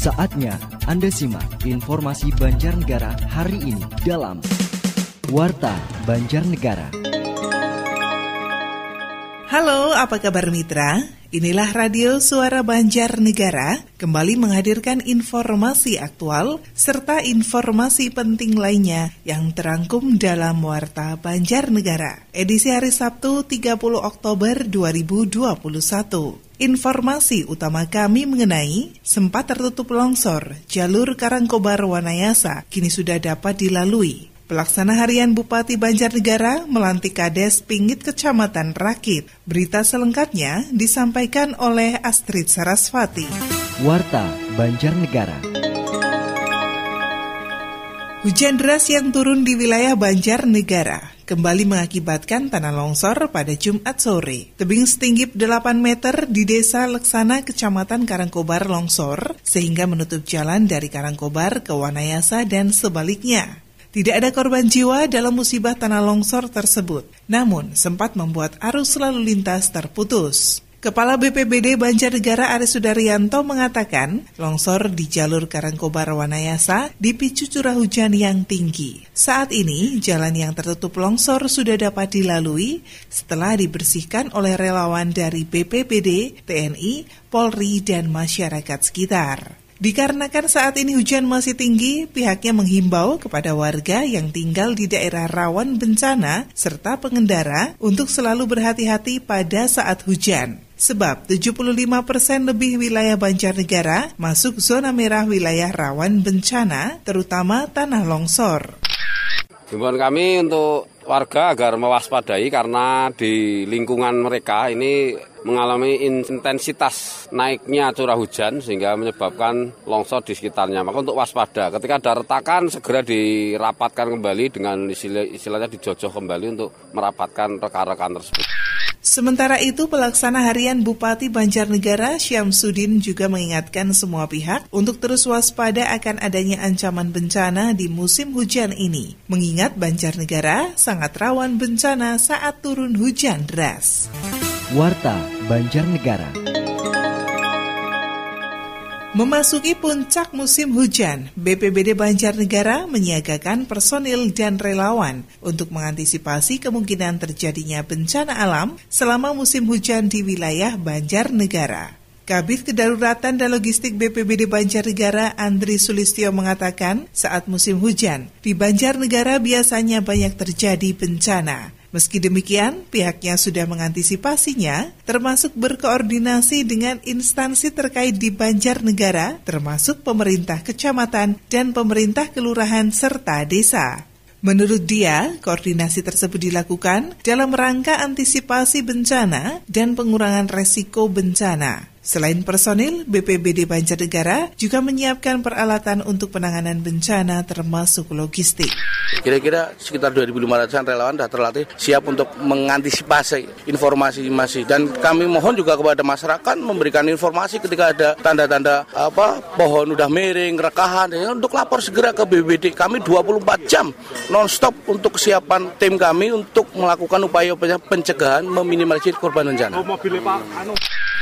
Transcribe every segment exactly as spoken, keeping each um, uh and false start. Saatnya Anda simak informasi Banjarnegara hari ini dalam Warta Banjarnegara. Halo, apa kabar mitra? Inilah Radio Suara Banjarnegara kembali menghadirkan informasi aktual serta informasi penting lainnya yang terangkum dalam Warta Banjarnegara. Edisi hari Sabtu tiga puluh Oktober dua ribu dua puluh satu. Informasi utama kami mengenai sempat tertutup longsor, jalur Karangkobar Wanayasa kini sudah dapat dilalui. Pelaksana harian Bupati Banjarnegara melantik Kades Pingit Kecamatan Rakit. Berita selengkapnya disampaikan oleh Astrid Saraswati. Warta Banjarnegara. Hujan deras yang turun di wilayah Banjarnegara kembali mengakibatkan tanah longsor pada Jumat sore. Tebing setinggi delapan meter di desa Leksana, Kecamatan Karangkobar longsor, sehingga menutup jalan dari Karangkobar ke Wanayasa dan sebaliknya. Tidak ada korban jiwa dalam musibah tanah longsor tersebut, namun sempat membuat arus lalu lintas terputus. Kepala B P B D Banjarnegara Arie Sudaryanto mengatakan, longsor di jalur Karangkobar Wanayasa dipicu curah hujan yang tinggi. Saat ini, jalan yang tertutup longsor sudah dapat dilalui setelah dibersihkan oleh relawan dari B P B D, T N I, Polri, dan masyarakat sekitar. Dikarenakan saat ini hujan masih tinggi, pihaknya menghimbau kepada warga yang tinggal di daerah rawan bencana serta pengendara untuk selalu berhati-hati pada saat hujan. Sebab tujuh puluh lima persen lebih wilayah Banjarnegara masuk zona merah wilayah rawan bencana, terutama tanah longsor. Himbauan kami untuk warga agar mewaspadai karena di lingkungan mereka ini mengalami intensitas naiknya curah hujan sehingga menyebabkan longsor di sekitarnya. Maka untuk waspada, ketika ada retakan segera dirapatkan kembali dengan istilahnya dijojoh kembali untuk merapatkan rekan-rekan tersebut. Sementara itu, pelaksana harian Bupati Banjarnegara Syamsudin juga mengingatkan semua pihak untuk terus waspada akan adanya ancaman bencana di musim hujan ini, mengingat Banjarnegara sangat rawan bencana saat turun hujan deras. Warta Banjarnegara. Memasuki puncak musim hujan, B P B D Banjarnegara menyiagakan personil dan relawan untuk mengantisipasi kemungkinan terjadinya bencana alam selama musim hujan di wilayah Banjarnegara. Kabid Kedaruratan dan Logistik B P B D Banjarnegara Andri Sulistio mengatakan, saat musim hujan, di Banjarnegara biasanya banyak terjadi bencana. Meski demikian, pihaknya sudah mengantisipasinya, termasuk berkoordinasi dengan instansi terkait di Banjarnegara, termasuk pemerintah kecamatan dan pemerintah kelurahan serta desa. Menurut dia, koordinasi tersebut dilakukan dalam rangka antisipasi bencana dan pengurangan resiko bencana. Selain personil, B P B D Banjarnegara juga menyiapkan peralatan untuk penanganan bencana termasuk logistik. Kira-kira sekitar dua ribu lima ratusan relawan sudah terlatih siap untuk mengantisipasi informasi masih. Dan kami mohon juga kepada masyarakat memberikan informasi ketika ada tanda-tanda apa pohon udah miring, rekahan, untuk lapor segera ke B P B D. Kami dua puluh empat jam non-stop untuk kesiapan tim kami untuk melakukan upaya pencegahan meminimalisir korban bencana.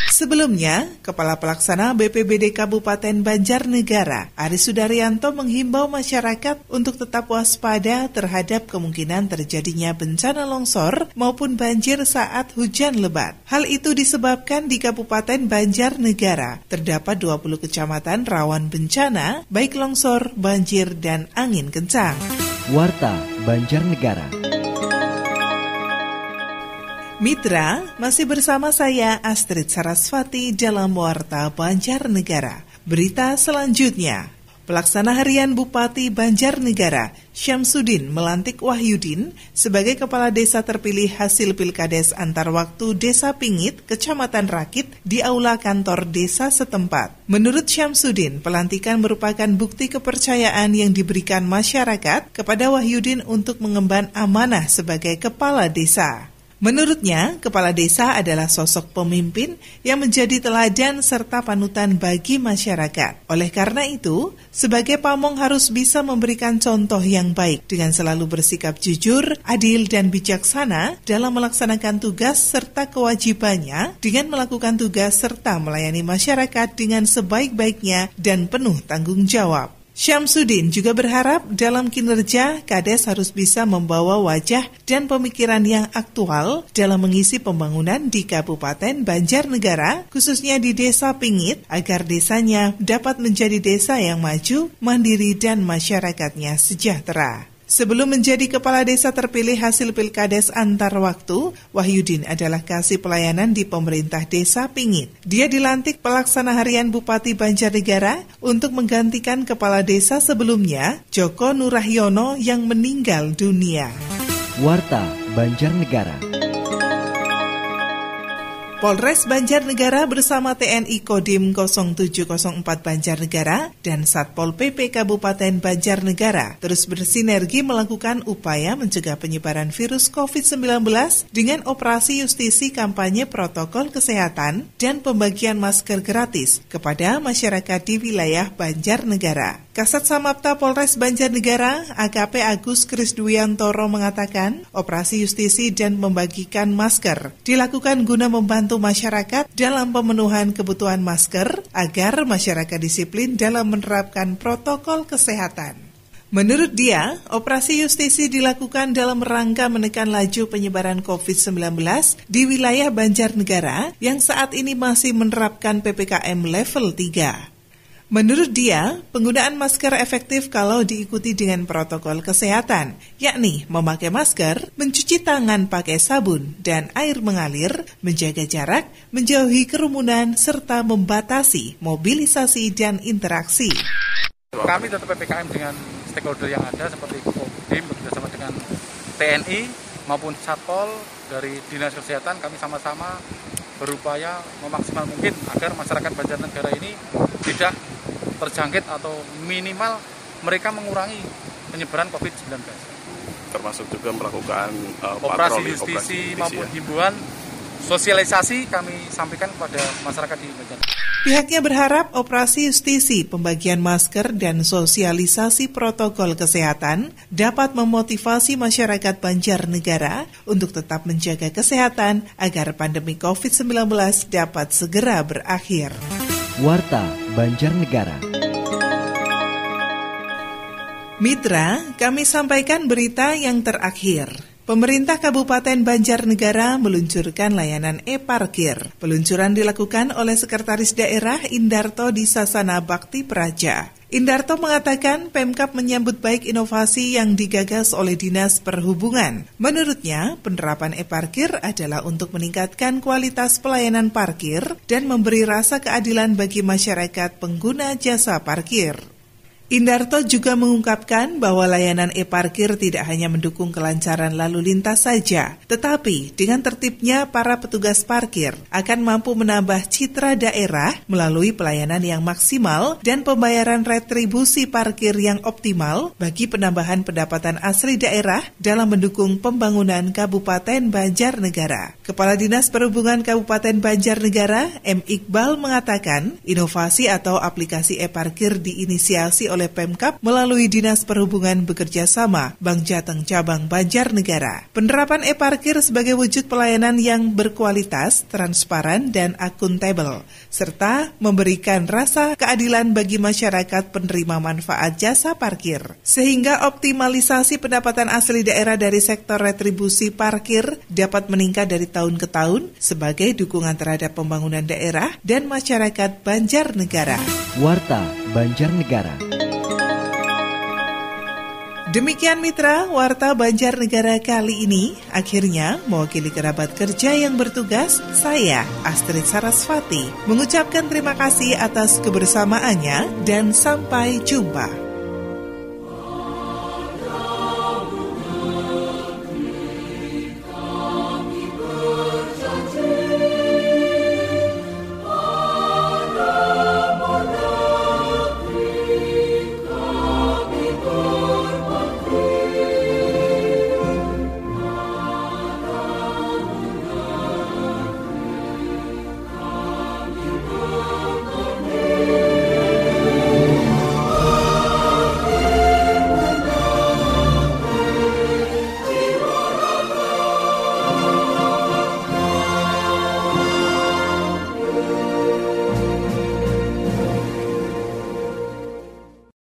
Sebelumnya, Kepala Pelaksana B P B D Kabupaten Banjarnegara, Arie Sudaryanto menghimbau masyarakat untuk tetap waspada terhadap kemungkinan terjadinya bencana longsor maupun banjir saat hujan lebat. Hal itu disebabkan di Kabupaten Banjarnegara terdapat dua puluh kecamatan rawan bencana, baik longsor, banjir, dan angin kencang. Warta Banjarnegara. Mitra, masih bersama saya Astrid Saraswati dalam Warta Banjarnegara. Berita selanjutnya, Pelaksana Harian Bupati Banjarnegara Syamsudin melantik Wahyudin sebagai Kepala Desa terpilih hasil Pilkades antar waktu Desa Pingit, Kecamatan Rakit di Aula Kantor Desa setempat. Menurut Syamsudin, pelantikan merupakan bukti kepercayaan yang diberikan masyarakat kepada Wahyudin untuk mengemban amanah sebagai Kepala Desa. Menurutnya, kepala desa adalah sosok pemimpin yang menjadi teladan serta panutan bagi masyarakat. Oleh karena itu, sebagai pamong harus bisa memberikan contoh yang baik dengan selalu bersikap jujur, adil, dan bijaksana dalam melaksanakan tugas serta kewajibannya dengan melakukan tugas serta melayani masyarakat dengan sebaik-baiknya dan penuh tanggung jawab. Syamsudin juga berharap dalam kinerja, Kades harus bisa membawa wajah dan pemikiran yang aktual dalam mengisi pembangunan di Kabupaten Banjarnegara, khususnya di Desa Pingit, agar desanya dapat menjadi desa yang maju, mandiri, dan masyarakatnya sejahtera. Sebelum menjadi kepala desa terpilih hasil pilkades antar waktu, Wahyudin adalah kasih pelayanan di pemerintah desa Pingit. Dia dilantik pelaksana harian Bupati Banjarnegara untuk menggantikan kepala desa sebelumnya, Joko Nurahyono, yang meninggal dunia. Warta Banjarnegara. Polres Banjarnegara bersama T N I Kodim nol tujuh nol empat Banjarnegara dan Satpol P P Kabupaten Banjarnegara terus bersinergi melakukan upaya mencegah penyebaran virus covid sembilan belas dengan operasi justisi kampanye protokol kesehatan dan pembagian masker gratis kepada masyarakat di wilayah Banjarnegara. Kasat Samapta Polres Banjarnegara, A K P Agus Krisdwiantoro mengatakan, operasi justisi dan membagikan masker dilakukan guna membantu masyarakat dalam pemenuhan kebutuhan masker agar masyarakat disiplin dalam menerapkan protokol kesehatan. Menurut dia, operasi justisi dilakukan dalam rangka menekan laju penyebaran covid sembilan belas di wilayah Banjarnegara yang saat ini masih menerapkan P P K M level tiga. Menurut dia, penggunaan masker efektif kalau diikuti dengan protokol kesehatan, yakni memakai masker, mencuci tangan pakai sabun dan air mengalir, menjaga jarak, menjauhi kerumunan, serta membatasi mobilisasi dan interaksi. Kami tetap P P K M dengan stakeholder yang ada seperti Kodim bekerjasama dengan T N I maupun Satpol dari Dinas Kesehatan, kami sama-sama berupaya memaksimal mungkin agar masyarakat Banjarnegara ini tidak terjangkit atau minimal mereka mengurangi penyebaran covid sembilan belas. Termasuk juga melakukan uh, operasi patroli, justisi operasi justisi maupun ya. Himbauan sosialisasi kami sampaikan kepada masyarakat di Banjarnegara. Pihaknya berharap operasi justisi, pembagian masker, dan sosialisasi protokol kesehatan dapat memotivasi masyarakat Banjarnegara untuk tetap menjaga kesehatan agar pandemi covid sembilan belas dapat segera berakhir. Warta Banjarnegara. Mitra, kami sampaikan berita yang terakhir. Pemerintah Kabupaten Banjarnegara meluncurkan layanan e-parkir. Peluncuran dilakukan oleh Sekretaris Daerah Indarto di Sasana Bakti Praja. Indarto mengatakan Pemkab menyambut baik inovasi yang digagas oleh Dinas Perhubungan. Menurutnya, penerapan e-parkir adalah untuk meningkatkan kualitas pelayanan parkir dan memberi rasa keadilan bagi masyarakat pengguna jasa parkir. Indarto juga mengungkapkan bahwa layanan e-parkir tidak hanya mendukung kelancaran lalu lintas saja, tetapi dengan tertibnya para petugas parkir akan mampu menambah citra daerah melalui pelayanan yang maksimal dan pembayaran retribusi parkir yang optimal bagi penambahan pendapatan asli daerah dalam mendukung pembangunan Kabupaten Banjarnegara. Kepala Dinas Perhubungan Kabupaten Banjarnegara, M. Iqbal, mengatakan inovasi atau aplikasi e-parkir diinisiasi oleh oleh Pemkab melalui Dinas Perhubungan bekerja sama Bank Jateng Cabang Banjarnegara. Penerapan e-parkir sebagai wujud pelayanan yang berkualitas, transparan, dan akuntabel, serta memberikan rasa keadilan bagi masyarakat penerima manfaat jasa parkir, sehingga optimalisasi pendapatan asli daerah dari sektor retribusi parkir dapat meningkat dari tahun ke tahun sebagai dukungan terhadap pembangunan daerah dan masyarakat Banjarnegara. Warta Banjarnegara. Demikian mitra Warta Banjarnegara kali ini. Akhirnya, mewakili kerabat kerja yang bertugas, saya Astrid Saraswati mengucapkan terima kasih atas kebersamaannya dan sampai jumpa.